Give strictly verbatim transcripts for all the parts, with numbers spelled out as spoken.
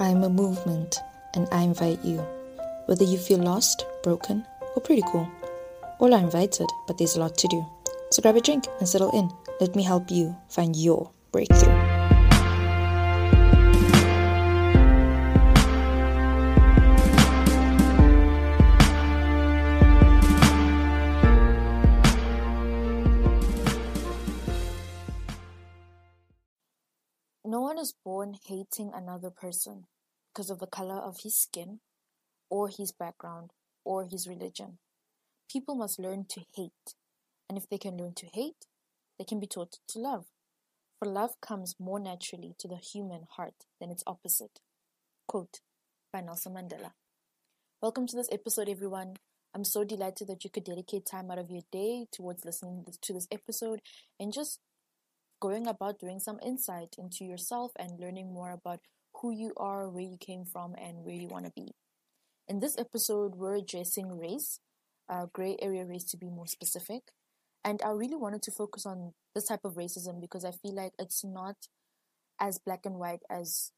I'm a movement, and I invite you. Whether you feel lost, broken, or pretty cool, all are invited, but there's a lot to do. So grab a drink and settle in. Let me help you find your breakthrough. No one is born hating another person because of the color of his skin, or his background, or his religion. People must learn to hate, and if they can learn to hate, they can be taught to love, for love comes more naturally to the human heart than its opposite. Quote by Nelson Mandela. Welcome to this episode, everyone. I'm so delighted that you could dedicate time out of your day towards listening to this episode and just going about doing some insight into yourself and learning more about who you are, where you came from, and where you want to be. In this episode, we're addressing race, uh, grey area race to be more specific. And I really wanted to focus on this type of racism because I feel like it's not as black and white as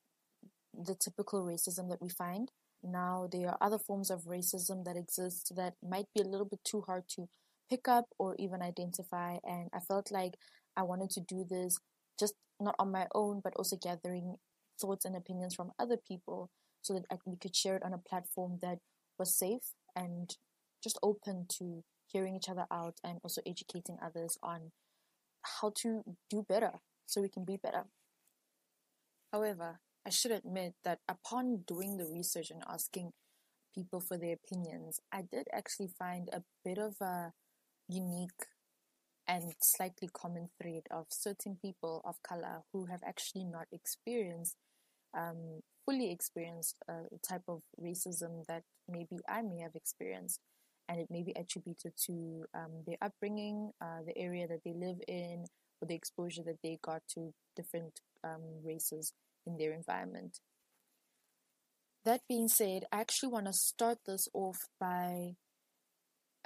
the typical racism that we find. Now, there are other forms of racism that exist that might be a little bit too hard to pick up or even identify. And I felt like I wanted to do this just not on my own, but also gathering thoughts and opinions from other people so that I, we could share it on a platform that was safe and just open to hearing each other out and also educating others on how to do better so we can be better. However, I should admit that upon doing the research and asking people for their opinions, I did actually find a bit of a unique and slightly common thread of certain people of color who have actually not experienced, um, fully experienced uh, a type of racism that maybe I may have experienced, and it may be attributed to um, their upbringing, uh, the area that they live in, or the exposure that they got to different um, races in their environment. That being said, I actually want to start this off by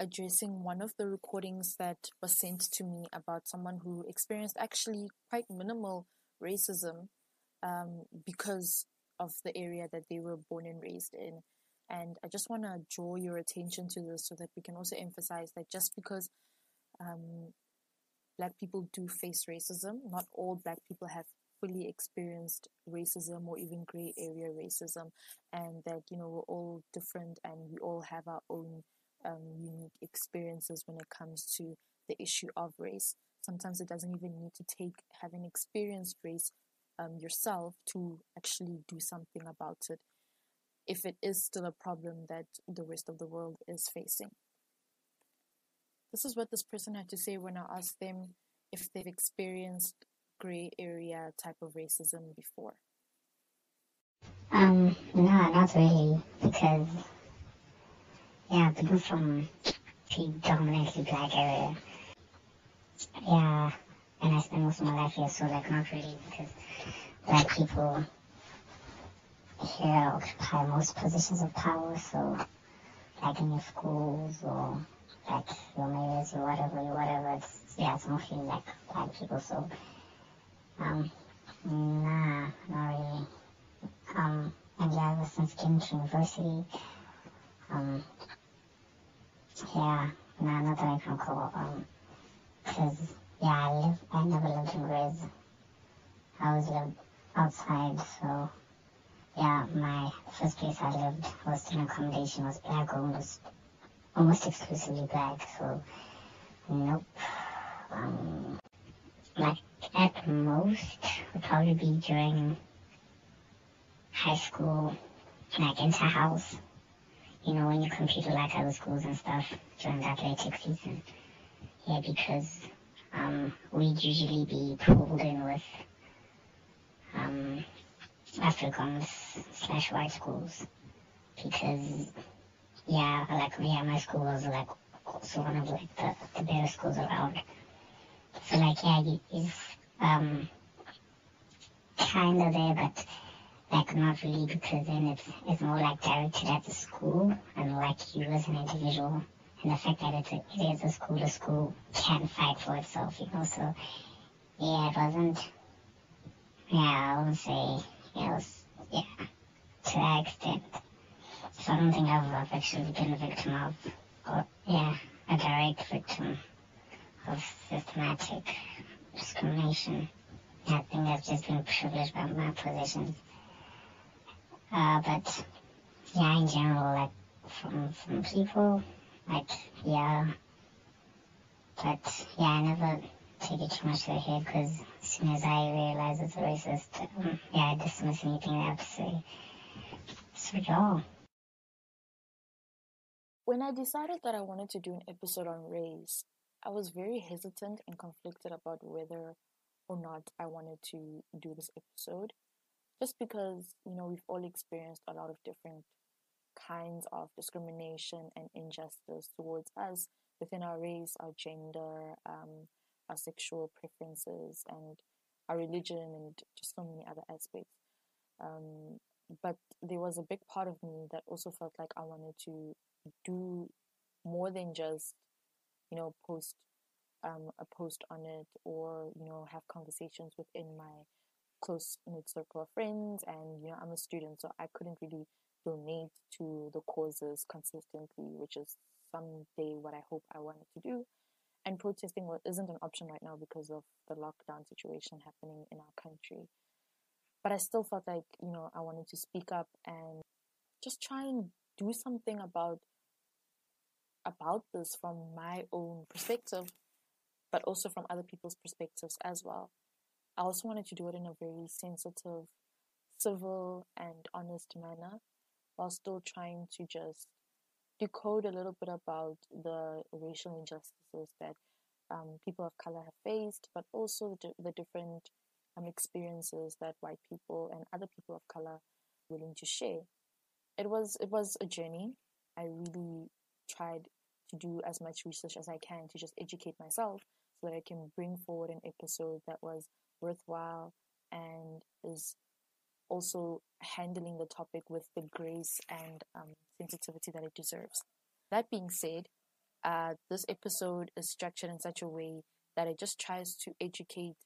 addressing one of the recordings that was sent to me about someone who experienced actually quite minimal racism um, because of the area that they were born and raised in. And I just want to draw your attention to this so that we can also emphasize that just because um, black people do face racism, not all black people have fully experienced racism or even grey area racism, and that, you know, we're all different and we all have our own Um, unique experiences when it comes to the issue of race. Sometimes it doesn't even need to take having experienced race um, yourself to actually do something about it, if it is still a problem that the rest of the world is facing. This is what this person had to say when I asked them if they've experienced grey area type of racism before. Um, no, not really, because yeah, people from predominantly black area. Yeah, and I spend most of my life here, so like not really, because black people here occupy most positions of power, so like in your schools or like your mayors or whatever, whatever, it's, yeah, it's mostly like black people, so um, nah, not really. Um, and yeah, ever since came to university, um, yeah, nah, not that I can recall, um, because, yeah, I live, I never lived in Grizz, I always lived outside, so, yeah, my first place I lived was in accommodation, was black, almost, almost exclusively black, so, nope, um, like, at most, would probably be during high school, like, inter-house, you know, when you compete with like other schools and stuff during the athletic season. Yeah, because um, we'd usually be pulled in with um, Afrikaans slash white schools because, yeah, like, yeah, my school was like also one of like the, the better schools around. So, like, yeah, it's um, kind of there, but like not really, because then it's, it's more like directed at the school and like you as an individual, and the fact that it's a, it is a school, the school can fight for itself, you know, so yeah, it wasn't, yeah, I wouldn't say it was drag step. So I don't think I've, I've actually been a victim of, or, yeah, a direct victim of systematic discrimination. I think I've just been privileged by my position. Uh, but, yeah, in general, like, from, from people, like, yeah. But, yeah, I never take it too much to the head, because as soon as I realize it's racist, um, yeah, I dismiss anything I have to say. So, yeah. When I decided that I wanted to do an episode on race, I was very hesitant and conflicted about whether or not I wanted to do this episode, just because, you know, we've all experienced a lot of different kinds of discrimination and injustice towards us within our race, our gender, um, our sexual preferences, and our religion, and just so many other aspects. Um, but there was a big part of me that also felt like I wanted to do more than just, you know, post um, a post on it, or, you know, have conversations within my close knit circle of friends. And, you know, I'm a student, so I couldn't really donate to the causes consistently, which is someday what I hope I wanted to do. And protesting well, isn't an option right now because of the lockdown situation happening in our country. But I still felt like, you know, I wanted to speak up and just try and do something about about this from my own perspective, but also from other people's perspectives as well. I also wanted to do it in a very sensitive, civil, and honest manner, while still trying to just decode a little bit about the racial injustices that um, people of color have faced, but also the, the different um, experiences that white people and other people of color are willing to share. It was it was a journey. I really tried to do as much research as I can to just educate myself so that I can bring forward an episode that was worthwhile and is also handling the topic with the grace and um, sensitivity that it deserves. That being said, uh, this episode is structured in such a way that it just tries to educate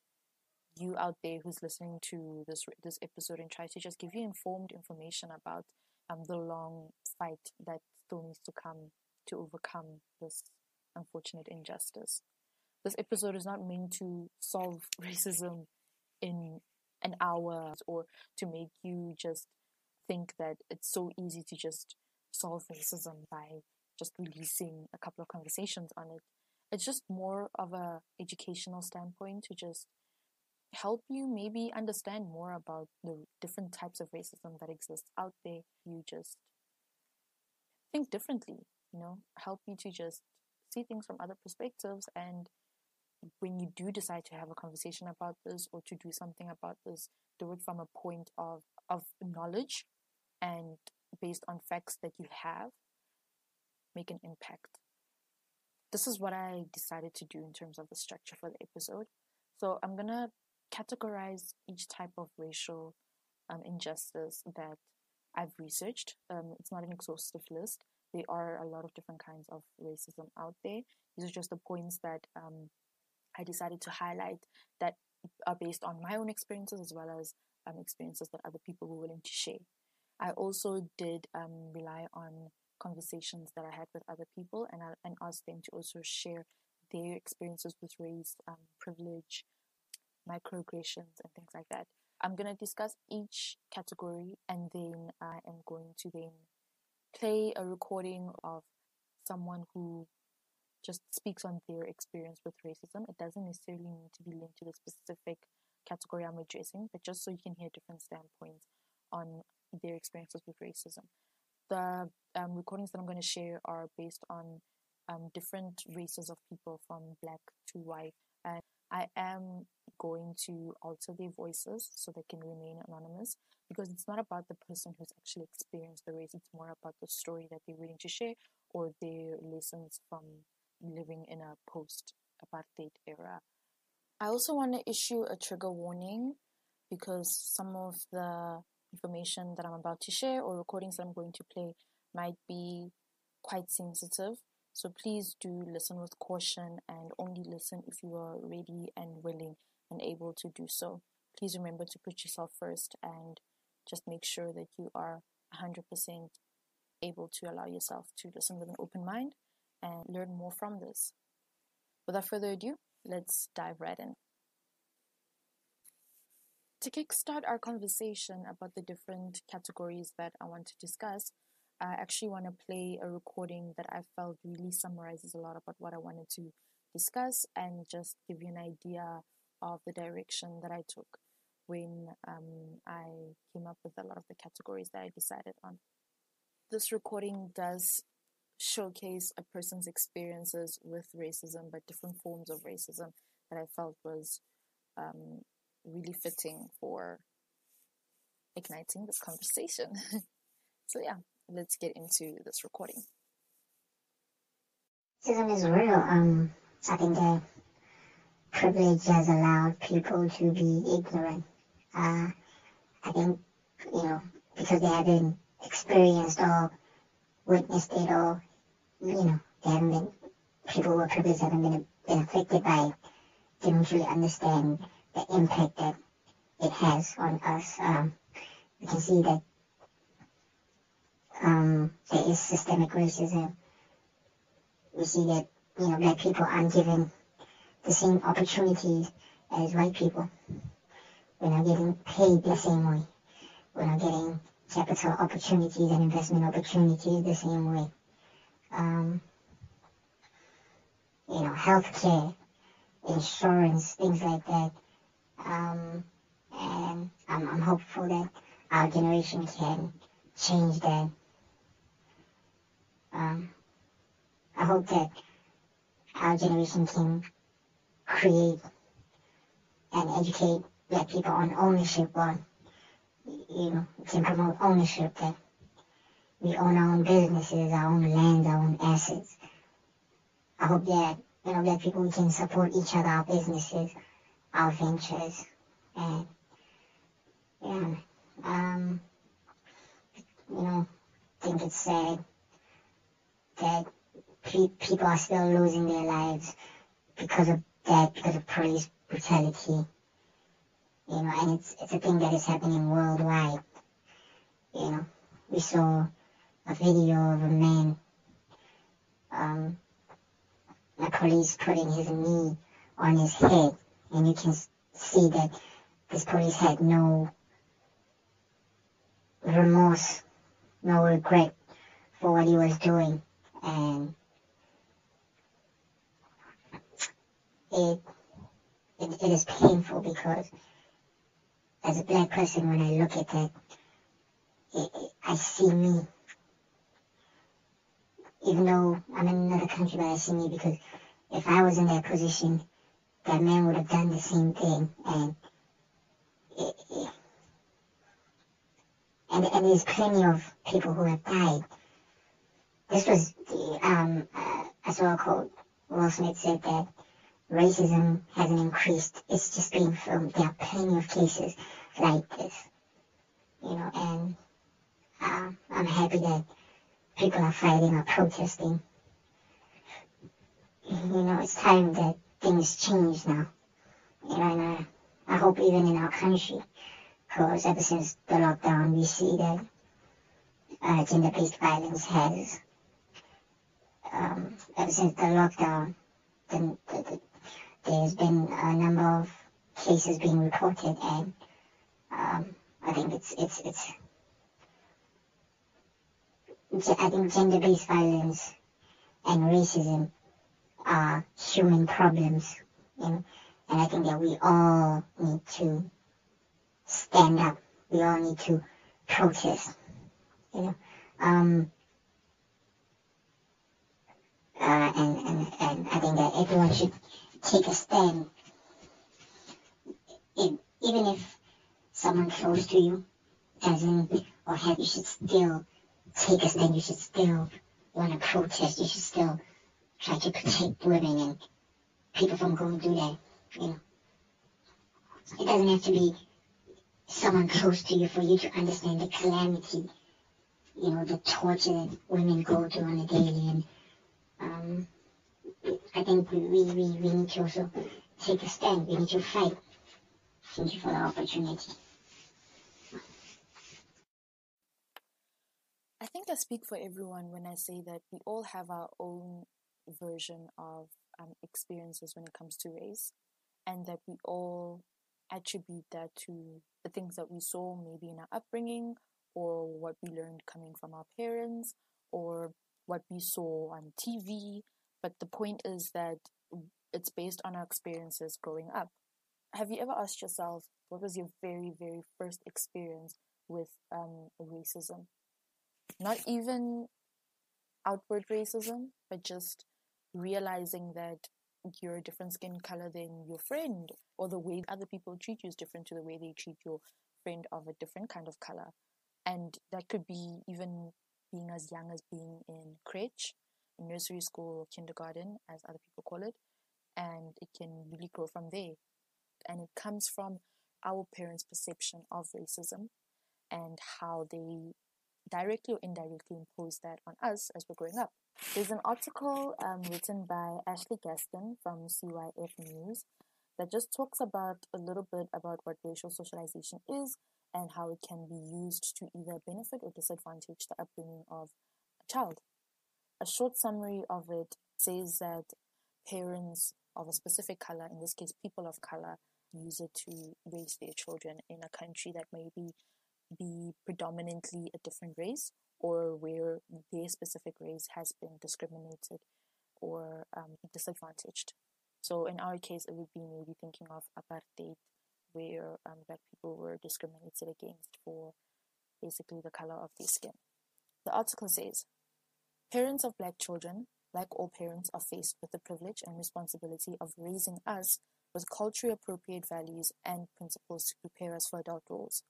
you out there who's listening to this this episode, and tries to just give you informed information about um, the long fight that still needs to come to overcome this unfortunate injustice. This episode is not meant to solve racism in an hour, or to make you just think that it's so easy to just solve racism by just releasing a couple of conversations on it. It's just more of an educational standpoint to just help you maybe understand more about the different types of racism that exist out there. You just think differently, you know, help you to just see things from other perspectives, and when you do decide to have a conversation about this or to do something about this, do it from a point of, of knowledge and based on facts that you have, make an impact. This is what I decided to do in terms of the structure for the episode. So I'm going to categorize each type of racial um, injustice that I've researched. Um, it's not an exhaustive list. There are a lot of different kinds of racism out there. These are just the points that um, I decided to highlight that are based on my own experiences, as well as um, experiences that other people were willing to share. I also did um, rely on conversations that I had with other people, and I, and asked them to also share their experiences with race, um, privilege, microaggressions, and things like that. I'm going to discuss each category, and then I am going to then play a recording of someone who just speaks on their experience with racism. It doesn't necessarily need to be linked to the specific category I'm addressing, but just so you can hear different standpoints on their experiences with racism. The um, recordings that I'm going to share are based on um, different races of people, from black to white, and I am going to alter their voices so they can remain anonymous, because it's not about the person who's actually experienced the race. It's more about the story that they're willing to share, or their lessons from living in a post-apartheid era. I also want to issue a trigger warning, because some of the information that I'm about to share, or recordings that I'm going to play, might be quite sensitive. So please do listen with caution, and only listen if you are ready and willing and able to do so. Please remember to put yourself first, and just make sure that you are one hundred percent able to allow yourself to listen with an open mind and learn more from this. Without further ado, let's dive right in. To kickstart our conversation about the different categories that I want to discuss, I actually want to play a recording that I felt really summarizes a lot about what I wanted to discuss and just give you an idea of the direction that I took when um, I came up with a lot of the categories that I decided on. This recording does showcase a person's experiences with racism, but different forms of racism that I felt was um, really fitting for igniting this conversation. So yeah, let's get into this recording. Racism is real. Um, I think that privilege has allowed people to be ignorant. Uh, I think, you know, because they haven't experienced or witnessed it, or, you know, they haven't been, people with privilege haven't been, been affected by it. They don't really understand the impact that it has on us. Um, we can see that um, there is systemic racism. We see that, you know, black people aren't given the same opportunities as white people. We're not getting paid the same way. We're not getting capital opportunities and investment opportunities the same way. Um, you know, healthcare, insurance, things like that. Um, and I'm, I'm hopeful that our generation can change that. Um, I hope that our generation can create and educate black people on ownership, on, you know, can promote ownership, that we own our own businesses, our own land, our own assets. I hope that, you know, black people can support each other, our businesses, our ventures, and, yeah, um, you know, I think it's sad that people are still losing their lives because of that, because of police brutality, you know, and it's it's a thing that is happening worldwide. You know, we saw a video of a man, um, a police putting his knee on his head, and you can see that this police had no remorse, no regret for what he was doing, and It, it it is painful because as a black person, when I look at that, it, it, I see me. Even though I'm in another country, but I see me, because if I was in that position, that man would have done the same thing. And it, it, and, and there's plenty of people who have died. This was the, um uh, I saw a quote. Will Smith said that racism hasn't increased, it's just being filmed. There are plenty of cases like this, you know, and uh, I'm happy that people are fighting or protesting. You know, it's time that things change now, you know, and uh, I hope even in our country, because ever since the lockdown, we see that uh, gender-based violence has, um, ever since the lockdown, the, the, the, there's been a number of cases being reported, and um, I think it's it's it's. I think gender-based violence and racism are human problems, you know, and I think that we all need to stand up. We all need to protest, you know, um, uh, and and and I think that everyone should take a stand. It, even if someone close to you doesn't or has, you should still take a stand. You should still want to protest. You should still try to protect women and people from going through that. You know, it doesn't have to be someone close to you for you to understand the calamity, you know, the torture that women go through on a daily. And um, I think we, we, we need to also take a stand. We need to fight. Thank you for the opportunity. I think I speak for everyone when I say that we all have our own version of um, experiences when it comes to race, and that we all attribute that to the things that we saw maybe in our upbringing, or what we learned coming from our parents, or what we saw on T V. But the point is that it's based on our experiences growing up. Have you ever asked yourself, what was your very, very first experience with um, racism? Not even outward racism, but just realizing that you're a different skin color than your friend, or the way other people treat you is different to the way they treat your friend of a different kind of color. And that could be even being as young as being in crèche, nursery school, or kindergarten, as other people call it. And it can really grow from there. And it comes from our parents' perception of racism and how they directly or indirectly impose that on us as we're growing up. There's an article um, written by Ashley Gaston from C Y F News that just talks about a little bit about what racial socialization is and how it can be used to either benefit or disadvantage the upbringing of a child. A short summary of it says that parents of a specific color, in this case people of color, use it to raise their children in a country that maybe be predominantly a different race, or where their specific race has been discriminated or um, disadvantaged. So in our case, it would be maybe thinking of apartheid, where um, black people were discriminated against for basically the color of their skin. The article says, parents of black children, like all parents, are faced with the privilege and responsibility of raising us with culturally appropriate values and principles to prepare us for adult roles.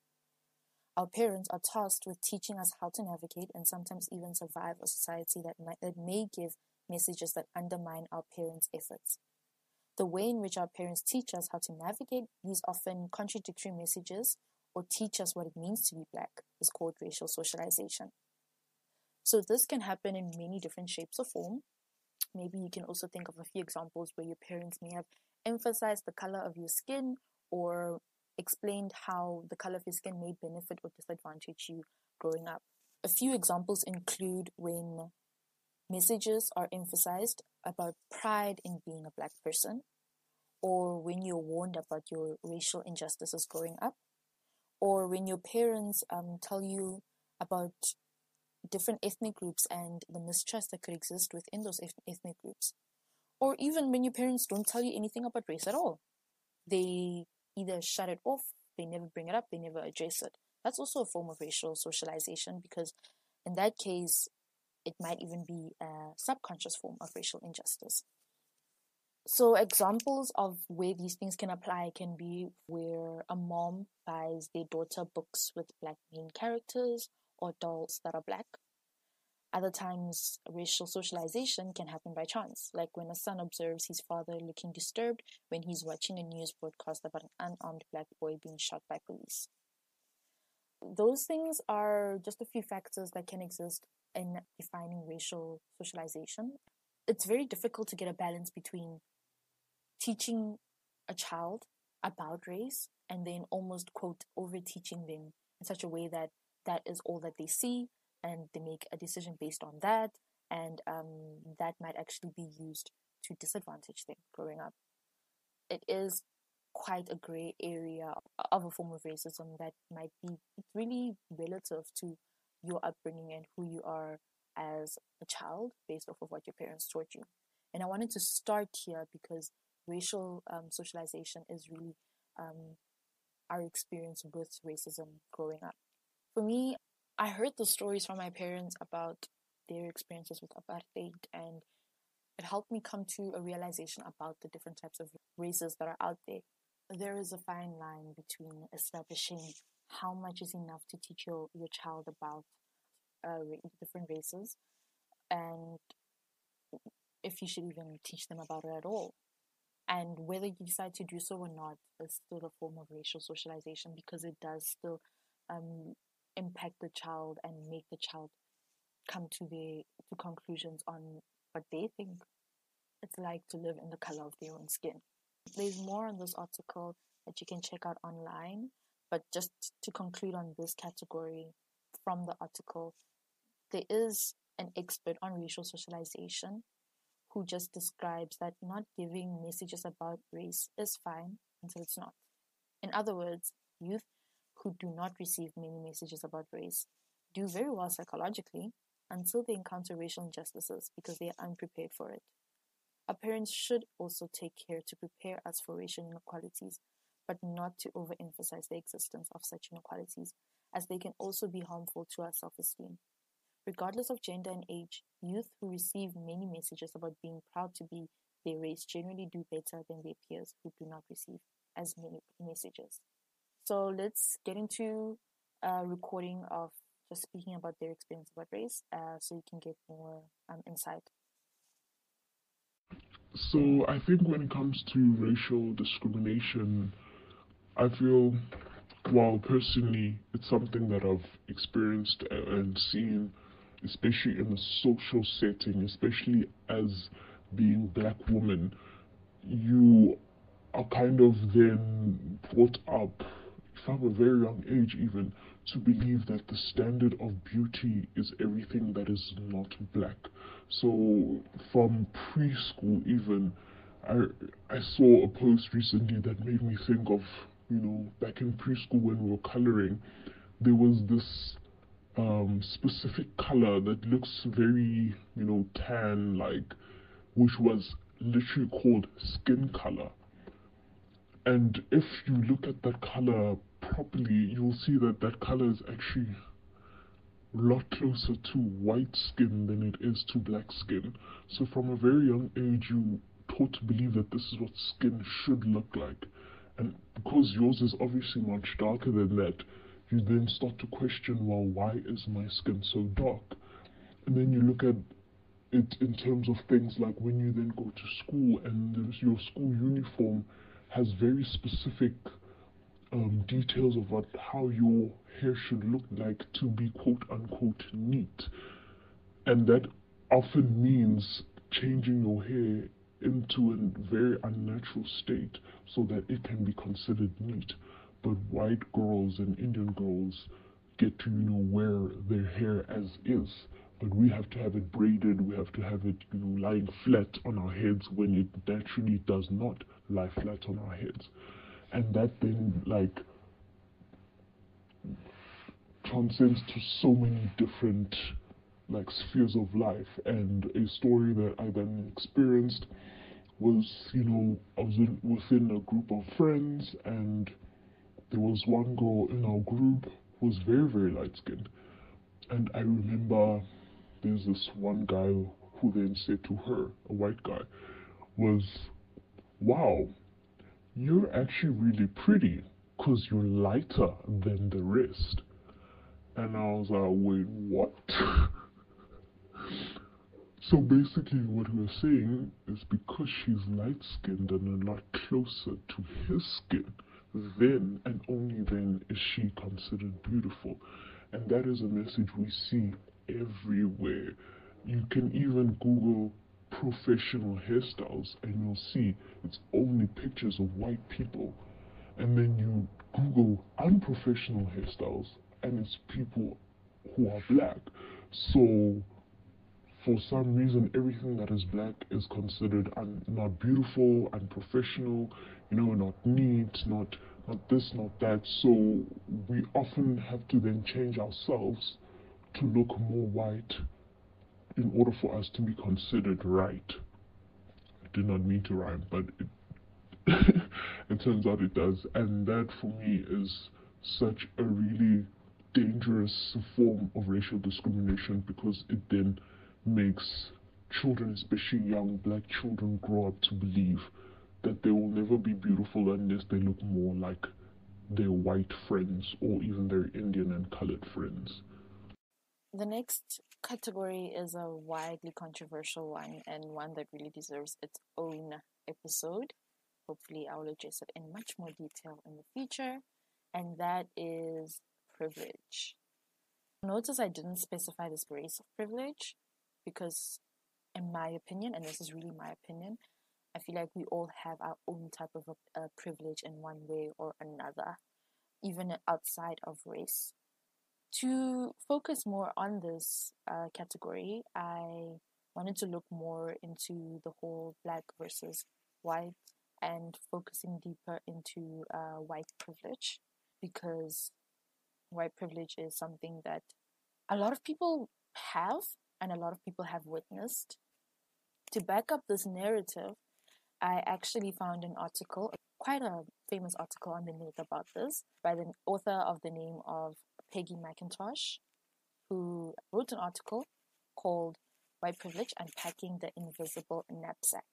Our parents are tasked with teaching us how to navigate and sometimes even survive a society that may, that may give messages that undermine our parents' efforts. The way in which our parents teach us how to navigate these often contradictory messages, or teach us what it means to be black, is called racial socialization. So this can happen in many different shapes or form. Maybe you can also think of a few examples where your parents may have emphasized the color of your skin, or explained how the color of your skin may benefit or disadvantage you growing up. A few examples include when messages are emphasized about pride in being a black person, or when you're warned about your racial injustices growing up, or when your parents um, tell you about different ethnic groups and the mistrust that could exist within those ethnic groups, or even when your parents don't tell you anything about race at all. They either shut it off, they never bring it up, they never address it. That's also a form of racial socialization, because in that case, it might even be a subconscious form of racial injustice. So examples of where these things can apply can be where a mom buys their daughter books with black main characters or dolls that are black. Other times, racial socialization can happen by chance, like when a son observes his father looking disturbed when he's watching a news broadcast about an unarmed black boy being shot by police. Those things are just a few factors that can exist in defining racial socialization. It's very difficult to get a balance between teaching a child about race and then almost, quote, over-teaching them in such a way that that is all that they see, and they make a decision based on that, and um, that might actually be used to disadvantage them growing up. It is quite a grey area of a form of racism that might be really relative to your upbringing and who you are as a child based off of what your parents taught you. And I wanted to start here because racial um, socialization is really um, our experience with racism growing up. For me, I heard the stories from my parents about their experiences with apartheid, and it helped me come to a realization about the different types of races that are out there. There is a fine line between establishing how much is enough to teach your, your child about uh, different races, and if you should even teach them about it at all. And whether you decide to do so or not is still a form of racial socialization, because it does still um, impact the child and make the child come to the to conclusions on what they think it's like to live in the color of their own skin. There's more on this article that you can check out online, but just to conclude on this category from the article, there is an expert on racial socialization who just describes that not giving messages about race is fine until it's not. In other words, youth who do not receive many messages about race do very well psychologically until they encounter racial injustices because they are unprepared for it. Our parents should also take care to prepare us for racial inequalities, but not to overemphasize the existence of such inequalities, as they can also be harmful to our self-esteem. Regardless of gender and age, youth who receive many messages about being proud to be their race generally do better than their peers who do not receive as many messages. So let's get into a recording of just speaking about their experience about race, uh, so you can get more um, insight. So I think when it comes to racial discrimination, I feel, well, personally, it's something that I've experienced and seen, especially in a social setting, especially as being black woman. You are kind of then brought up from a very young age even to believe that the standard of beauty is everything that is not black. So from preschool even, I, I saw a post recently that made me think of, you know, back in preschool when we were coloring, there was this um, specific color that looks very, you know, tan, like, which was literally called skin color. And if you look at that color properly, you'll see that that color is actually a lot closer to white skin than it is to black skin. So from a very young age, you taught to believe that this is what skin should look like. And because yours is obviously much darker than that, you then start to question, well, why is my skin so dark? And then you look at it in terms of things like when you then go to school and your school uniform has very specific um, details of what, how your hair should look like to be quote-unquote neat. And that often means changing your hair into a very unnatural state so that it can be considered neat. But white girls and Indian girls get to, you know, wear their hair as is. But we have to have it braided, we have to have it, you know, lying flat on our heads when it naturally does not lie flat on our heads. And that then, like, transcends to so many different, like, spheres of life. And a story that I then experienced was, you know, I was in, within a group of friends, and there was one girl in our group who was very, very light-skinned. And I remember there's this one guy who then said to her, a white guy, was, wow, you're actually really pretty because you're lighter than the rest. And I was like, wait, what? So basically what we're saying is because she's light-skinned and a lot closer to his skin, then and only then is she considered beautiful. And that is a message we see everywhere. You can even Google professional hairstyles and you'll see it's only pictures of white people. And then you Google unprofessional hairstyles and it's people who are black. So for some reason, everything that is black is considered un- not beautiful, unprofessional, you know, not neat, not... not this, not that, so we often have to then change ourselves to look more white in order for us to be considered right. I did not mean to rhyme, but it, it turns out it does, and that for me is such a really dangerous form of racial discrimination because it then makes children, especially young black children, grow up to believe that they will never be beautiful unless they look more like their white friends or even their Indian and coloured friends. The next category is a widely controversial one and one that really deserves its own episode. Hopefully I will address it in much more detail in the future, and that is privilege. Notice I didn't specify this race of privilege because in my opinion, and this is really my opinion, I feel like we all have our own type of a, a privilege in one way or another, even outside of race. to focus more on this uh, category, I wanted to look more into the whole black versus white and focusing deeper into uh, white privilege, because white privilege is something that a lot of people have and a lot of people have witnessed. To back up this narrative, I actually found an article, quite a famous article on the net about this, by the author of the name of Peggy McIntosh, who wrote an article called White Privilege, Unpacking the Invisible Knapsack.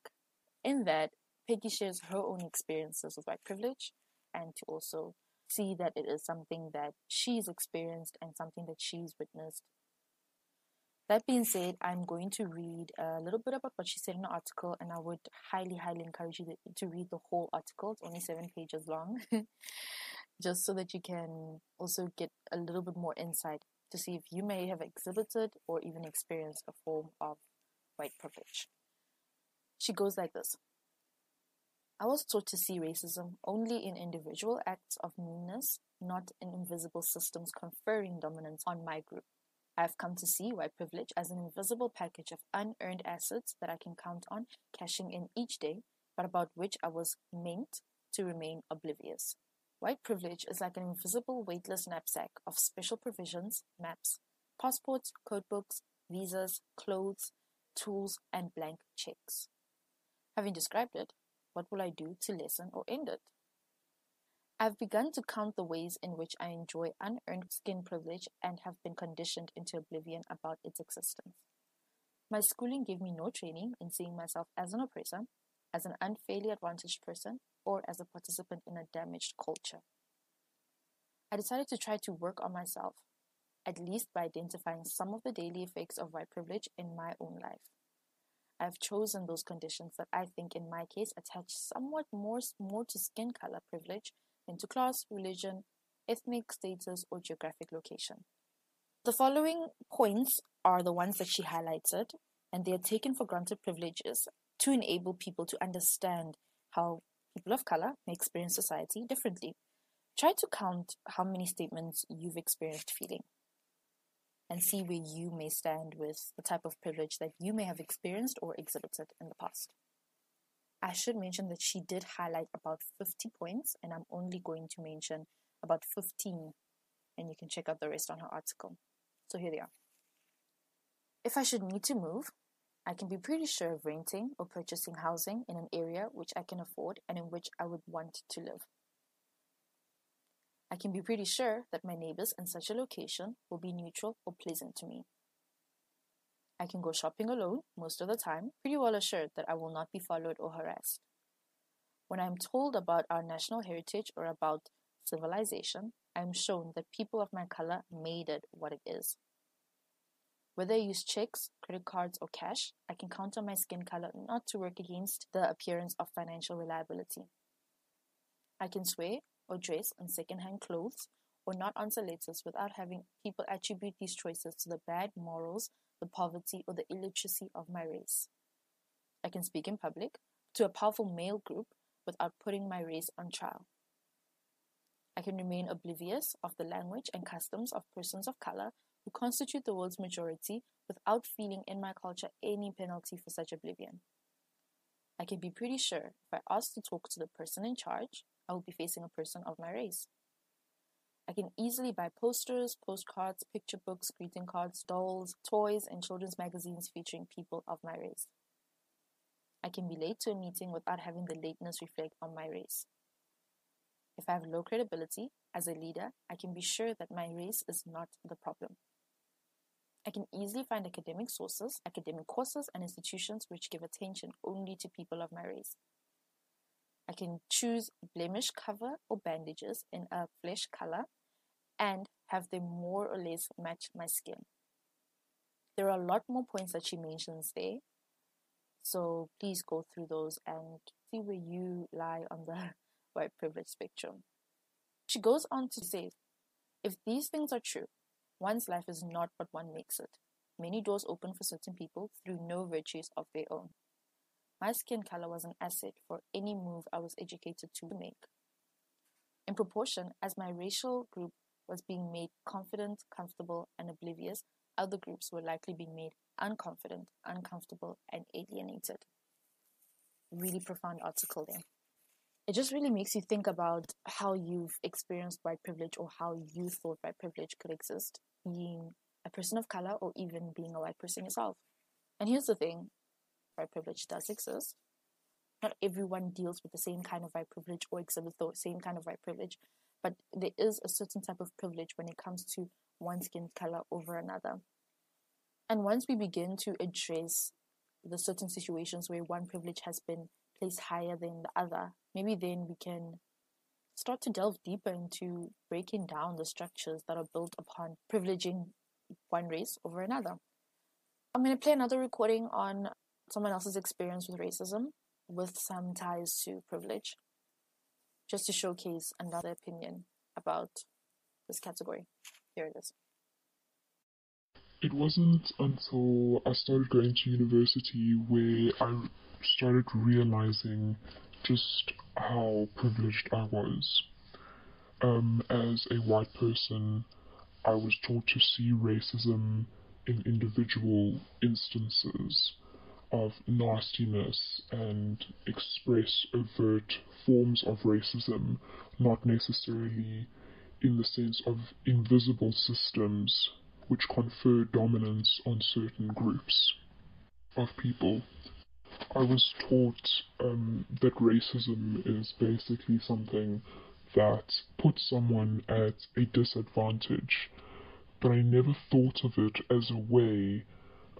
In that, Peggy shares her own experiences with white privilege, and to also see that it is something that she's experienced and something that she's witnessed. That being said, I'm going to read a little bit about what she said in the article, and I would highly, highly encourage you to read the whole article. It's only seven pages long, just so that you can also get a little bit more insight to see if you may have exhibited or even experienced a form of white privilege. She goes like this. I was taught to see racism only in individual acts of meanness, not in invisible systems conferring dominance on my group. I have come to see white privilege as an invisible package of unearned assets that I can count on cashing in each day, but about which I was meant to remain oblivious. White privilege is like an invisible, weightless knapsack of special provisions, maps, passports, codebooks, visas, clothes, tools, and blank checks. Having described it, what will I do to lessen or end it? I've begun to count the ways in which I enjoy unearned skin privilege and have been conditioned into oblivion about its existence. My schooling gave me no training in seeing myself as an oppressor, as an unfairly advantaged person, or as a participant in a damaged culture. I decided to try to work on myself, at least by identifying some of the daily effects of white privilege in my own life. I have chosen those conditions that I think in my case attach somewhat more, more to skin color privilege than to class, religion, ethnic status, or geographic location. The following points are the ones that she highlighted, and they are taken for granted privileges to enable people to understand how people of color may experience society differently. Try to count how many statements you've experienced feeling and see where you may stand with the type of privilege that you may have experienced or exhibited in the past. I should mention that she did highlight about fifty points, and I'm only going to mention about fifteen, and you can check out the rest on her article. So here they are. If I should need to move, I can be pretty sure of renting or purchasing housing in an area which I can afford and in which I would want to live. I can be pretty sure that my neighbors in such a location will be neutral or pleasant to me. I can go shopping alone most of the time, pretty well assured that I will not be followed or harassed. When I am told about our national heritage or about civilization, I am shown that people of my color made it what it is. Whether I use checks, credit cards, or cash, I can count on my skin color not to work against the appearance of financial reliability. I can swear or dress in second-hand clothes or not answer letters without having people attribute these choices to the bad morals, the poverty, or the illiteracy of my race. I can speak in public to a powerful male group without putting my race on trial. I can remain oblivious of the language and customs of persons of color who constitute the world's majority without feeling in my culture any penalty for such oblivion. I can be pretty sure if I ask to talk to the person in charge, I will be facing a person of my race. I can easily buy posters, postcards, picture books, greeting cards, dolls, toys, and children's magazines featuring people of my race. I can be late to a meeting without having the lateness reflect on my race. If I have low credibility as a leader, I can be sure that my race is not the problem. I can easily find academic sources, academic courses, and institutions which give attention only to people of my race. I can choose blemish cover or bandages in a flesh color and have them more or less match my skin. There are a lot more points that she mentions there, so please go through those and see where you lie on the white privilege spectrum. She goes on to say, if these things are true, one's life is not what one makes it. Many doors open for certain people through no virtues of their own. My skin color was an asset for any move I was educated to make. In proportion, as my racial group was being made confident, comfortable, and oblivious, other groups were likely being made unconfident, uncomfortable, and alienated. Really profound article there. It just really makes you think about how you've experienced white privilege or how you thought white privilege could exist, being a person of color or even being a white person yourself. And here's the thing, white privilege does exist. Not everyone deals with the same kind of white privilege or exhibits the same kind of white privilege, but there is a certain type of privilege when it comes to one skin color over another. And once we begin to address the certain situations where one privilege has been placed higher than the other, maybe then we can start to delve deeper into breaking down the structures that are built upon privileging one race over another. I'm going to play another recording on someone else's experience with racism with some ties to privilege, just to showcase another opinion about this category. Here it is. It wasn't until I started going to university where I started realizing just how privileged I was. Um, as a white person, I was taught to see racism in individual instances of nastiness and express overt forms of racism, not necessarily in the sense of invisible systems which confer dominance on certain groups of people. I was taught um, that racism is basically something that puts someone at a disadvantage, but I never thought of it as a way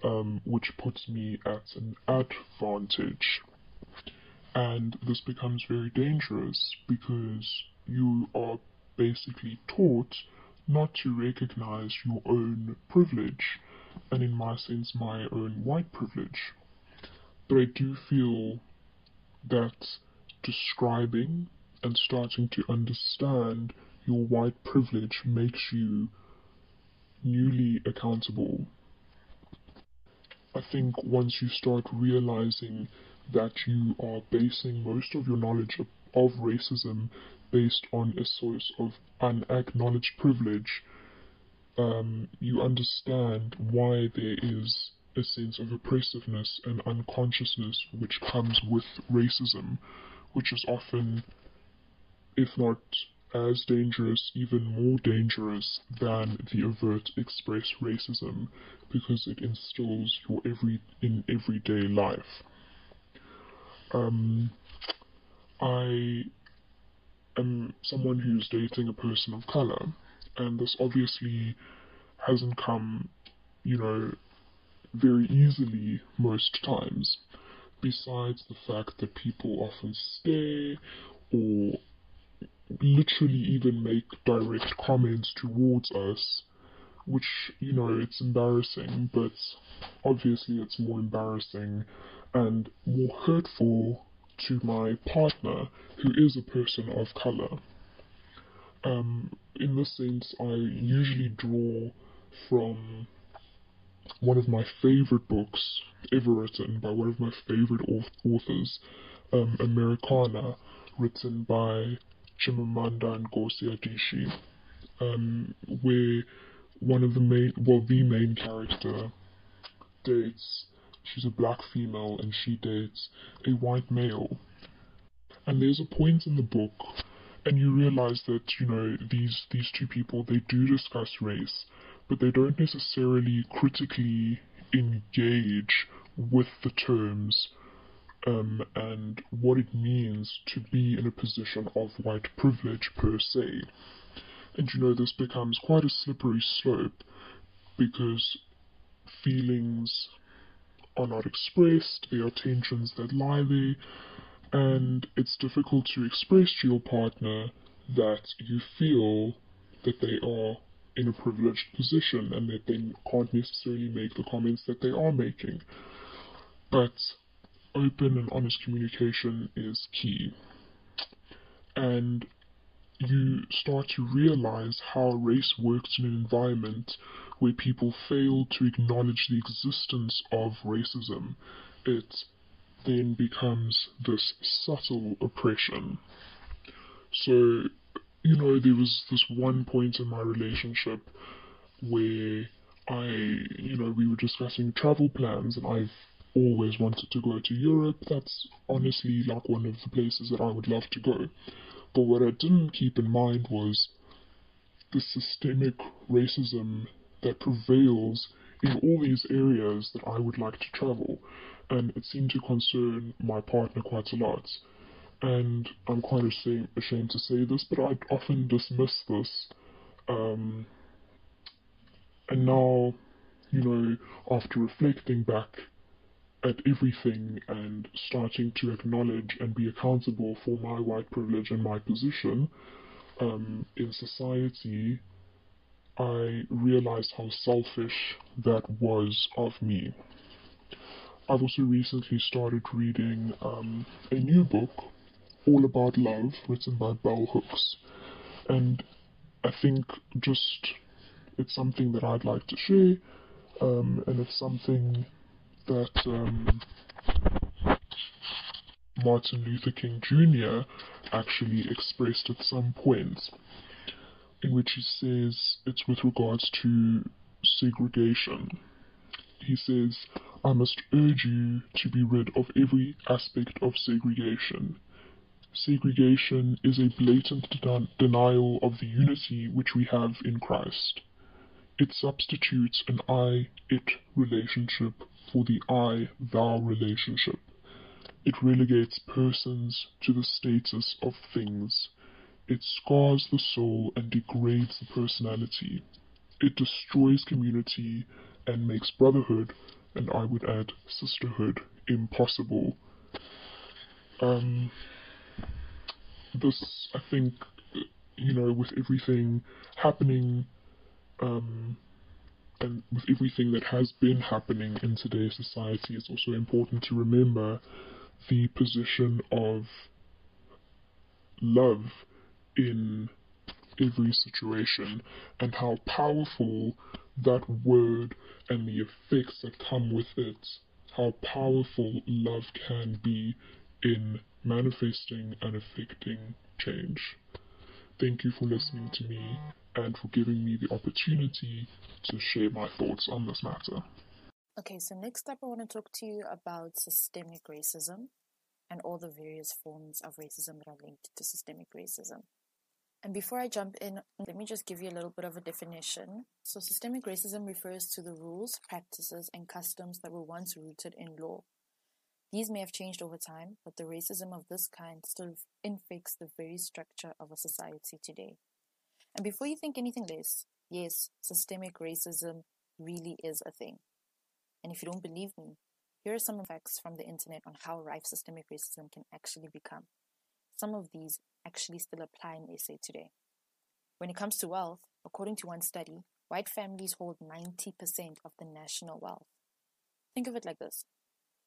Um, which puts me at an advantage. And this becomes very dangerous because you are basically taught not to recognize your own privilege, and in my sense, my own white privilege. But I do feel that describing and starting to understand your white privilege makes you newly accountable. I think once you start realizing that you are basing most of your knowledge of, of racism based on a source of unacknowledged privilege, um, you understand why there is a sense of oppressiveness and unconsciousness which comes with racism, which is often, if not as dangerous, even more dangerous than the overt express racism, because it instills your every in everyday life. Um, I am someone who's dating a person of color, and this obviously hasn't come, you know, very easily most times. Besides the fact that people often stare or literally even make direct comments towards us, which, you know, it's embarrassing, but obviously it's more embarrassing and more hurtful to my partner, who is a person of color. Um, in this sense, I usually draw from one of my favorite books ever written by one of my favorite authors, um, Americana, written by Chimamanda Ngozi Adichie, um, where one of the main, well, the main character dates, she's a black female and she dates a white male. And there's a point in the book, and you realize that, you know, these, these two people, they do discuss race, but they don't necessarily critically engage with the terms Um, and what it means to be in a position of white privilege per se. And you know, this becomes quite a slippery slope because feelings are not expressed, there are tensions that lie there, and it's difficult to express to your partner that you feel that they are in a privileged position and that they can't necessarily make the comments that they are making. But open and honest communication is key, and you start to realize how race works in an environment where people fail to acknowledge the existence of racism. It then becomes this subtle oppression. So you know, there was this one point in my relationship where I, you know, we were discussing travel plans, and I've always wanted to go to Europe. That's honestly like one of the places that I would love to go. But what I didn't keep in mind was the systemic racism that prevails in all these areas that I would like to travel, and it seemed to concern my partner quite a lot. And I'm quite ashamed, ashamed to say this, but I often dismiss this. Um, and now, you know, after reflecting back at everything and starting to acknowledge and be accountable for my white privilege and my position um, in society, I realized how selfish that was of me. I've also recently started reading um, a new book, All About Love, written by Bell Hooks, and I think just it's something that I'd like to share, um, and it's something that um, Martin Luther King Junior actually expressed at some point, in which he says it's with regards to segregation. He says, "I must urge you to be rid of every aspect of segregation. Segregation is a blatant de- denial of the unity which we have in Christ. It substitutes an I-it relationship for the I-thou relationship. It relegates persons to the status of things. It scars the soul and degrades the personality. It destroys community and makes brotherhood, and I would add sisterhood, impossible." Um, this, I think, you know, with everything happening, um, and with everything that has been happening in today's society, it's also important to remember the position of love in every situation, and how powerful that word and the effects that come with it, how powerful love can be in manifesting and affecting change. Thank you for listening to me and for giving me the opportunity to share my thoughts on this matter. Okay, so next up I want to talk to you about systemic racism and all the various forms of racism that are linked to systemic racism. And before I jump in, let me just give you a little bit of a definition. So systemic racism refers to the rules, practices, and customs that were once rooted in law. These may have changed over time, but the racism of this kind still infects the very structure of a society today. And before you think anything less, yes, systemic racism really is a thing. And if you don't believe me, here are some facts from the internet on how rife systemic racism can actually become. Some of these actually still apply in S A today. When it comes to wealth, according to one study, white families hold ninety percent of the national wealth. Think of it like this.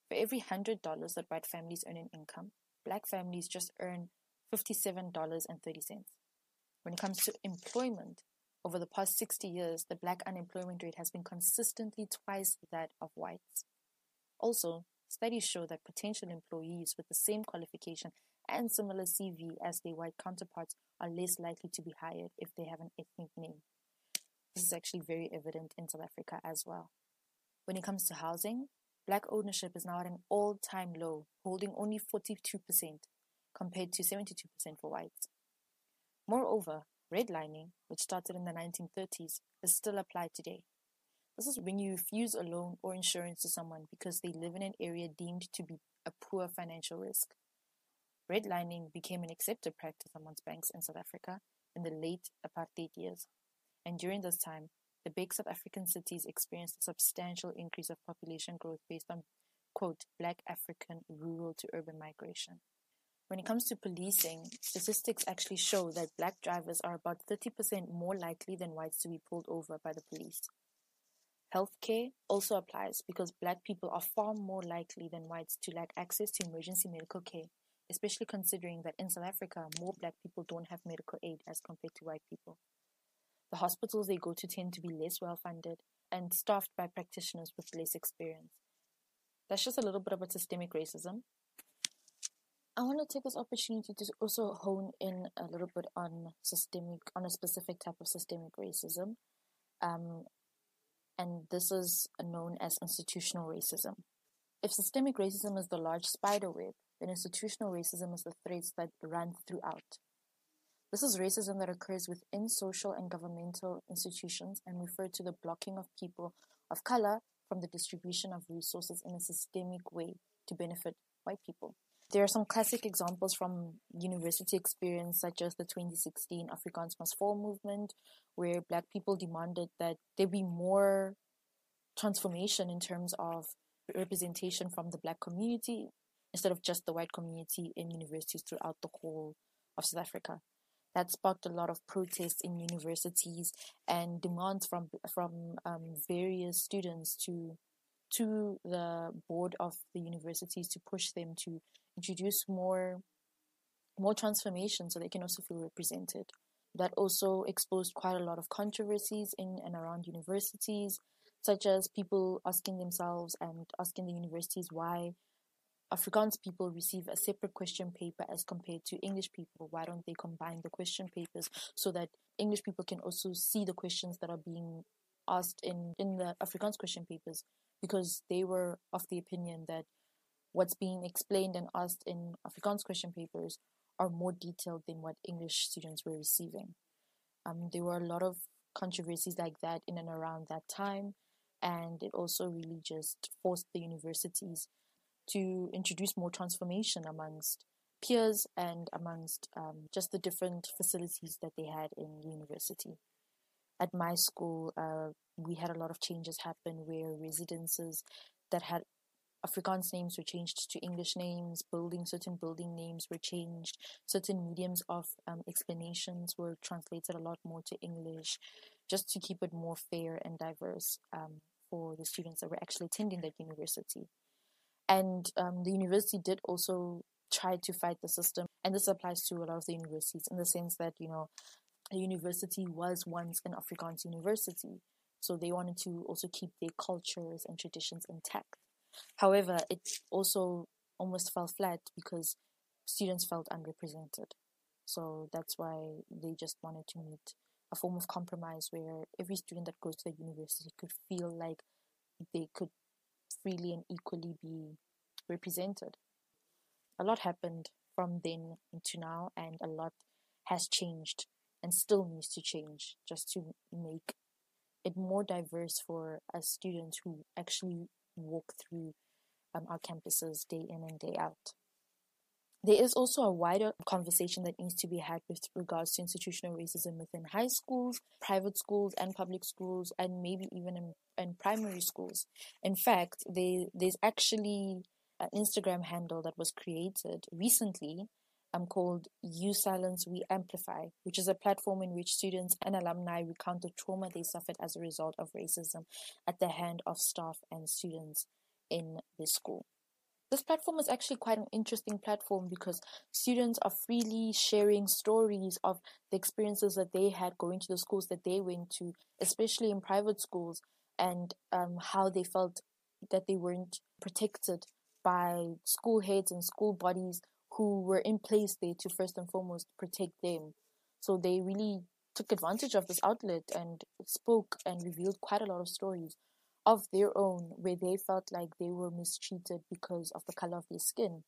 For every one hundred dollars that white families earn in income, black families just earn fifty-seven dollars and thirty cents. When it comes to employment, over the past sixty years, the black unemployment rate has been consistently twice that of whites. Also, studies show that potential employees with the same qualification and similar C V as their white counterparts are less likely to be hired if they have an ethnic name. This is actually very evident in South Africa as well. When it comes to housing, black ownership is now at an all-time low, holding only forty-two percent compared to seventy-two percent for whites. Moreover, redlining, which started in the nineteen thirties, is still applied today. This is when you refuse a loan or insurance to someone because they live in an area deemed to be a poor financial risk. Redlining became an accepted practice amongst banks in South Africa in the late apartheid years, and during this time, the big South African cities experienced a substantial increase of population growth based on, quote, black African rural to urban migration. When it comes to policing, statistics actually show that black drivers are about thirty percent more likely than whites to be pulled over by the police. Healthcare also applies because black people are far more likely than whites to lack access to emergency medical care, especially considering that in South Africa, more black people don't have medical aid as compared to white people. The hospitals they go to tend to be less well-funded and staffed by practitioners with less experience. That's just a little bit about systemic racism. I want to take this opportunity to also hone in a little bit on systemic, on a specific type of systemic racism. Um, and this is known as institutional racism. If systemic racism is the large spider web, then institutional racism is the threads that run throughout. This is racism that occurs within social and governmental institutions and refer to the blocking of people of color from the distribution of resources in a systemic way to benefit white people. There are some classic examples from university experience, such as the twenty sixteen Afrikaans Must Fall movement, where Black people demanded that there be more transformation in terms of representation from the Black community instead of just the white community in universities throughout the whole of South Africa. That sparked a lot of protests in universities and demands from from um, various students to to the board of the universities to push them to introduce more more transformation so they can also feel represented. That also exposed quite a lot of controversies in and around universities, such as people asking themselves and asking the universities why Afrikaans people receive a separate question paper as compared to English people. Why don't they combine the question papers so that English people can also see the questions that are being asked in, in the Afrikaans question papers? Because they were of the opinion that what's being explained and asked in Afrikaans question papers are more detailed than what English students were receiving. Um, there were a lot of controversies like that in and around that time, and it also really just forced the universities to introduce more transformation amongst peers and amongst um, just the different facilities that they had in university. At my school, uh, we had a lot of changes happen where residences that had Afrikaans names were changed to English names, building certain building names were changed, certain mediums of um, explanations were translated a lot more to English, just to keep it more fair and diverse um, for the students that were actually attending that university. And um, the university did also try to fight the system, and this applies to a lot of the universities in the sense that, you know, the university was once an Afrikaans university, so they wanted to also keep their cultures and traditions intact. However, it also almost fell flat because students felt unrepresented. So that's why they just wanted to meet a form of compromise where every student that goes to the university could feel like they could freely and equally be represented. A lot happened from then to now, and a lot has changed and still needs to change just to make it more diverse for us students who actually walk through um, our campuses day in and day out. There is also a wider conversation that needs to be had with regards to institutional racism within high schools, private schools, and public schools, and maybe even in, in primary schools. In fact, they, there's actually an Instagram handle that was created recently um, called You Silence, We Amplify, which is a platform in which students and alumni recount the trauma they suffered as a result of racism at the hand of staff and students in the school. This platform is actually quite an interesting platform because students are freely sharing stories of the experiences that they had going to the schools that they went to, especially in private schools, and um, how they felt that they weren't protected by school heads and school bodies who were in place there to first and foremost protect them. So they really took advantage of this outlet and spoke and revealed quite a lot of stories of their own, where they felt like they were mistreated because of the color of their skin.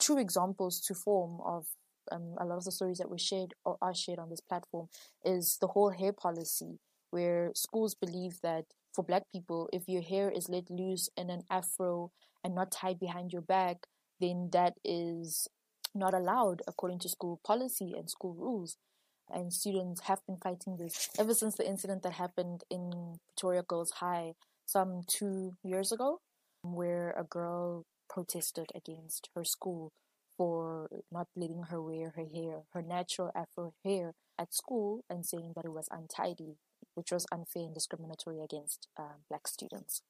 True examples to form of um, a lot of the stories that were shared or are shared on this platform is the whole hair policy, where schools believe that for Black people, if your hair is let loose in an afro and not tied behind your back, then that is not allowed according to school policy and school rules. And students have been fighting this ever since the incident that happened in Pretoria Girls High some two years ago, where a girl protested against her school for not letting her wear her hair, her natural afro hair, at school, and saying that it was untidy, which was unfair and discriminatory against uh, Black students.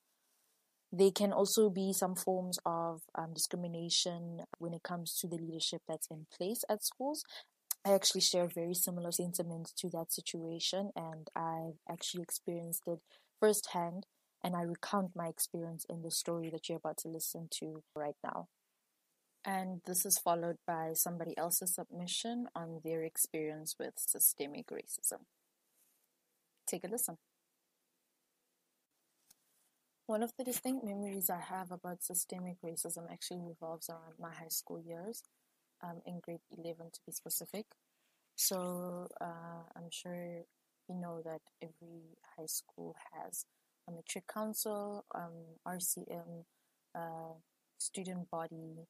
There can also be some forms of um, discrimination when it comes to the leadership that's in place at schools. I actually share a very similar sentiment to that situation, and I've actually experienced it firsthand. And I recount my experience in the story that you're about to listen to right now. And this is followed by somebody else's submission on their experience with systemic racism. Take a listen. One of the distinct memories I have about systemic racism actually revolves around my high school years, um, in grade eleven to be specific. So uh, I'm sure you know that every high school has a matric council, um, R C M, uh, student body,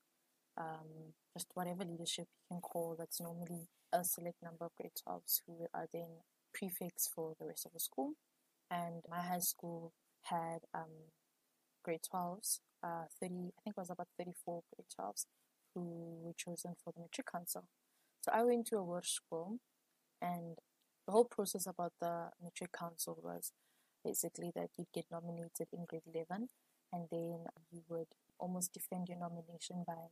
um, just whatever leadership you can call. That's normally a select number of grade twelves who are then prefects for the rest of the school. And my high school had um, grade twelves, uh, thirty, I think it was about thirty-four grade twelves who were chosen for the matric council. So I went to a Welsh school, and the whole process about the matric council was basically that you'd get nominated in grade eleven, and then you would almost defend your nomination by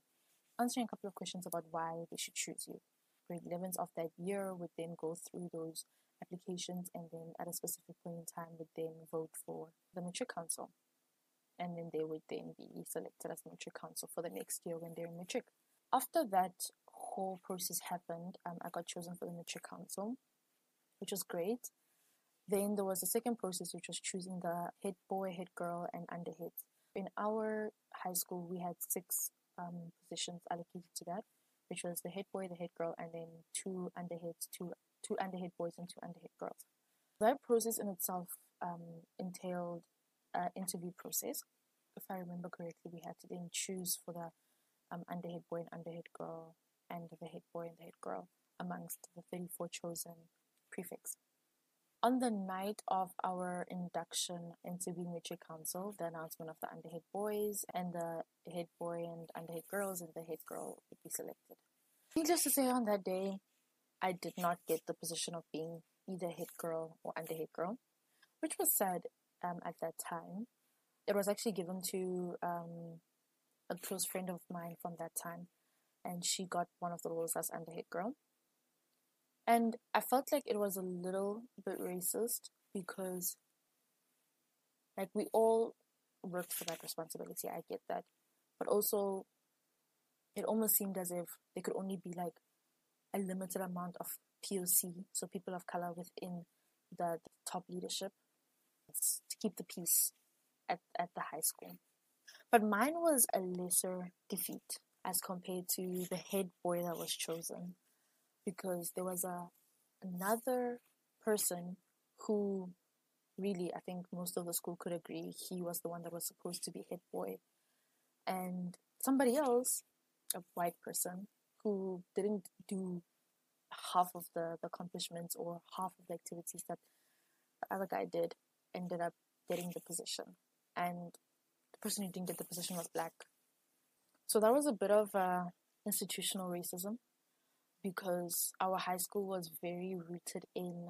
answering a couple of questions about why they should choose you. Grade elevens of that year would then go through those applications, and then at a specific point in time would then vote for the matric council, and then they would then be selected as matric council for the next year when they're in matric. After that whole process happened, um, I got chosen for the matric council, which was great. Then there was the second process, which was choosing the head boy, head girl, and underheads. In our high school, we had six um, positions allocated to that, which was the head boy, the head girl, and then two underheads, two two underhead boys and two underhead girls. That process in itself um, entailed an interview process. If I remember correctly, we had to then choose for the um, underhead boy and underhead girl, and the head boy and the head girl amongst the thirty-four chosen prefects. On the night of our induction into the matric council, the announcement of the underhead boys and the head boy and underhead girls and the head girl would be selected. Needless to say, on that day, I did not get the position of being either head girl or underhead girl, which was sad um, at that time. It was actually given to um, a close friend of mine from that time, and she got one of the roles as underhead girl. And I felt like it was a little bit racist because, like, we all worked for that responsibility, I get that. But also, it almost seemed as if there could only be, like, a limited amount of P O C, so people of color within the, the top leadership, it's to keep the peace at, at the high school. But mine was a lesser defeat as compared to the head boy that was chosen, because there was a another person who really, I think most of the school could agree, he was the one that was supposed to be head boy. And somebody else, a white person, who didn't do half of the, the accomplishments or half of the activities that the other guy did, ended up getting the position. And the person who didn't get the position was black. So that was a bit of uh, institutional racism, because our high school was very rooted in,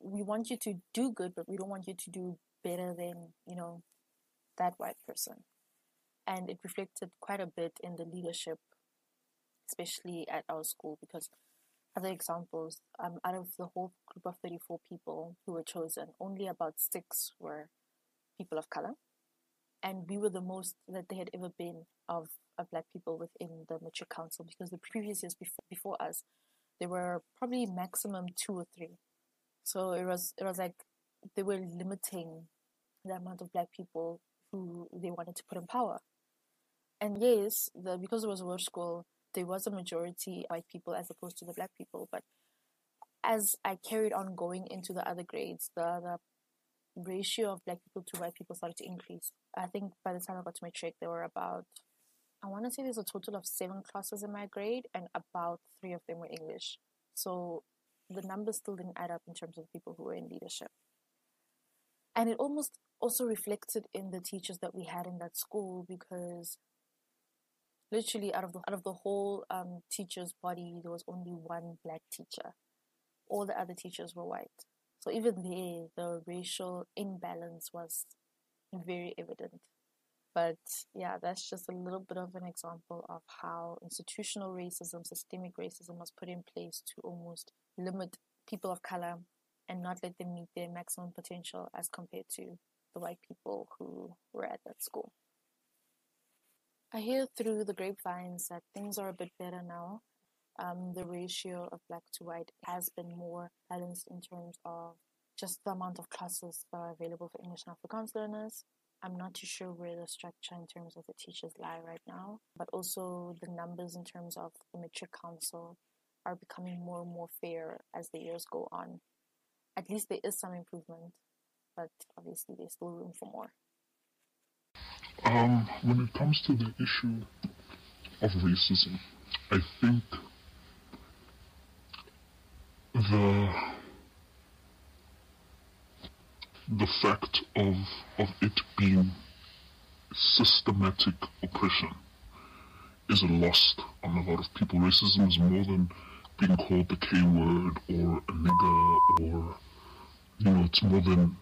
we want you to do good, but we don't want you to do better than, you know, that white person. And it reflected quite a bit in the leadership, especially at our school, because other examples, um, out of the whole group of thirty-four people who were chosen, only about six were people of color. And we were the most that they had ever been of, of black people within the matric council, because the previous years before, before us, there were probably maximum two or three. So it was it was like they were limiting the amount of black people who they wanted to put in power. And yes, the, because it was a Welsh school, there was a majority white people as opposed to the black people. But as I carried on going into the other grades, the, the ratio of black people to white people started to increase. I think by the time I got to matric, there were about, I want to say there's a total of seven classes in my grade, and about three of them were English. So the numbers still didn't add up in terms of people who were in leadership. And it almost also reflected in the teachers that we had in that school, because literally out of the, out of the whole um, teachers' body, there was only one black teacher. All the other teachers were white. So even there, the racial imbalance was very evident. But yeah, that's just a little bit of an example of how institutional racism, systemic racism was put in place to almost limit people of color and not let them meet their maximum potential as compared to the white people who were at that school. I hear through the grapevines that things are a bit better now. Um, the ratio of black to white has been more balanced in terms of just the amount of classes that are available for English and Afrikaans learners. I'm not too sure where the structure in terms of the teachers lie right now, but also the numbers in terms of the matric council are becoming more and more fair as the years go on. At least there is some improvement, but obviously there's still room for more. Um, when it comes to the issue of racism, I think the the fact of of it being systematic oppression is lost on a lot of people. Racism is more than being called the K word or a nigger, or, you know, it's more than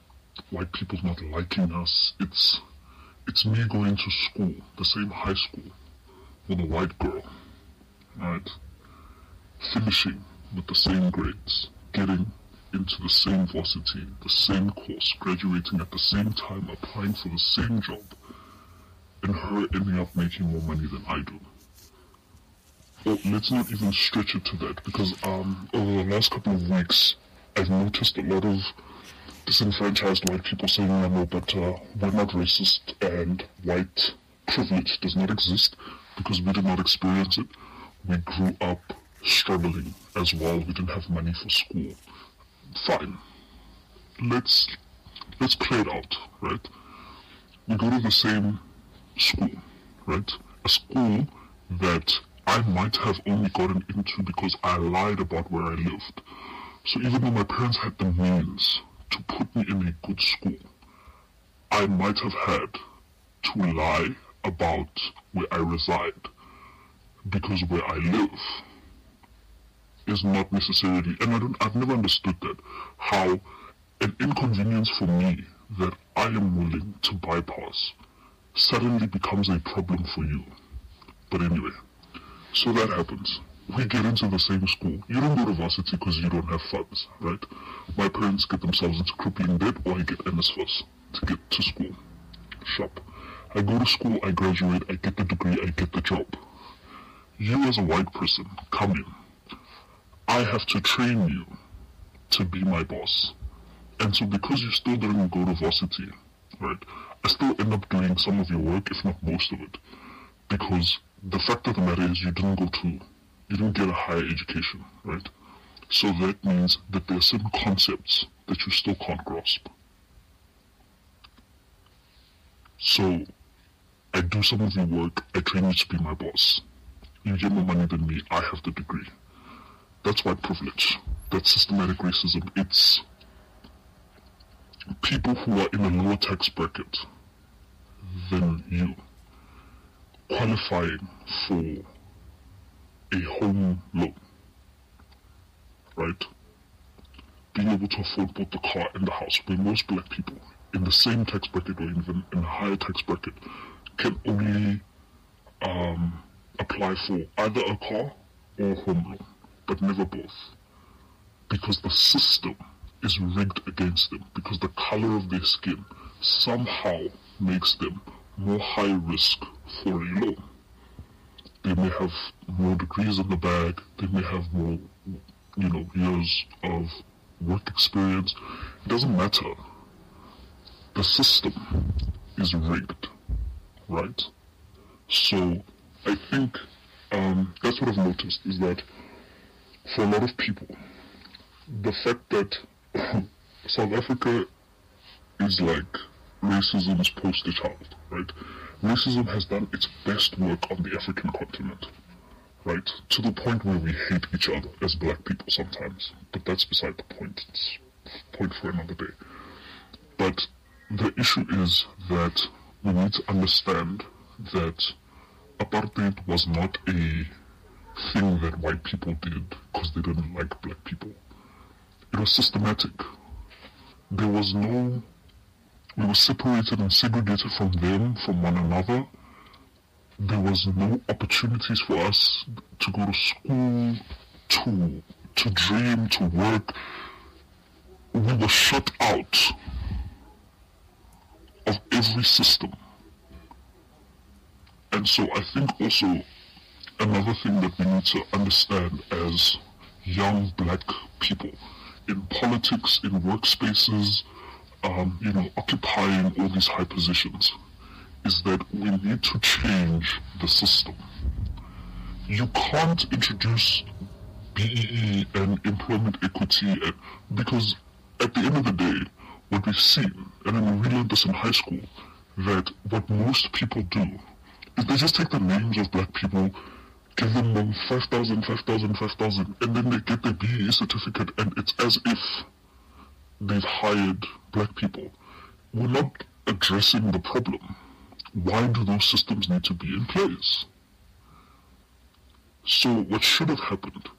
white people not liking us. It's it's me going to school, the same high school, with a white girl, right? Finishing with the same grades, getting into the same varsity, the same course, graduating at the same time, applying for the same job, and her ending up making more money than I do. But let's not even stretch it to that, because um, over the last couple of weeks, I've noticed a lot of disenfranchised white people saying, no, no, but uh, we're not racist, and white privilege does not exist, because we did not experience it. We grew up struggling as well. We didn't have money for school. Fine. Let's let's clear it out, right? We go to the same school, right? A school that I might have only gotten into because I lied about where I lived. So even though my parents had the means to put me in a good school, I might have had to lie about where I reside, because where I live is not necessarily, and I don't, I've never understood that, how an inconvenience for me that I am willing to bypass suddenly becomes a problem for you. But anyway, so that happens. We get into the same school. You don't go to varsity because you don't have funds, right? My parents get themselves into crippling debt, or I get N S F A S to get to school. Shop. I go to school, I graduate, I get the degree, I get the job. You as a white person come in. I have to train you to be my boss. And so because you still didn't go to varsity, right, I still end up doing some of your work, if not most of it. Because the fact of the matter is you didn't go to, you didn't get a higher education, right? So that means that there are some concepts that you still can't grasp. So I do some of your work, I train you to be my boss. You get more money than me, I have the degree. That's white privilege. That's systematic racism. It's people who are in a lower tax bracket than you qualifying for a home loan, right? Being able to afford both the car and the house, where most black people in the same tax bracket or even in a higher tax bracket can only um, apply for either a car or a home loan. But never both, because the system is rigged against them, because the color of their skin somehow makes them more high risk for a loan. They may have more degrees in the bag, they may have more, you know, years of work experience. It doesn't matter. The system is rigged, right? So I think um, that's what I've noticed, is that for a lot of people, the fact that South Africa is like racism's poster child, right? Racism has done its best work on the African continent, right? To the point where we hate each other as black people sometimes, but that's beside the point. It's a point for another day. But the issue is that we need to understand that apartheid was not a thing that white people did because they didn't like black people. It was systematic. There was no... We were separated and segregated from them, from one another. There was no opportunities for us to go to school, to, to dream, to work. We were shut out of every system. And And so I think also another thing that we need to understand as young black people in politics, in workspaces, um, you know, occupying all these high positions, is that we need to change the system. You can't introduce B E E and employment equity because at the end of the day, what we've seen, and then we learned this in high school, that what most people do is they just take the names of black people, give them them five thousand, five thousand, five thousand, and then they get their B E E certificate, and it's as if they've hired black people. We're not addressing the problem. Why do those systems need to be in place? So what should have happened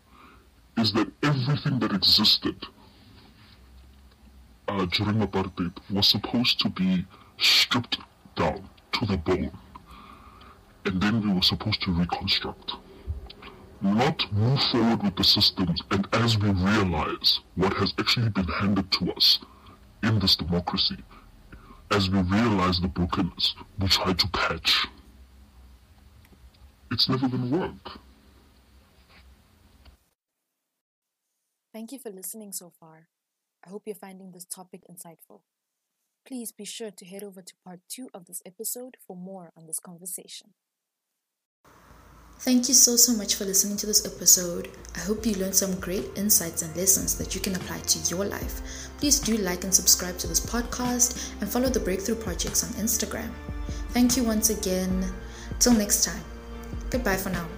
is that everything that existed uh, during apartheid was supposed to be stripped down to the bone, and then we were supposed to reconstruct, not move forward with the systems. And as we realize what has actually been handed to us in this democracy, as we realize the brokenness, we try to patch. It's never going to work. Thank you for listening so far. I hope you're finding this topic insightful. Please be sure to head over to part two of this episode for more on this conversation. Thank you so, so much for listening to this episode. I hope you learned some great insights and lessons that you can apply to your life. Please do like and subscribe to this podcast and follow the Breakthrough Projects on Instagram. Thank you once again. Till next time. Goodbye for now.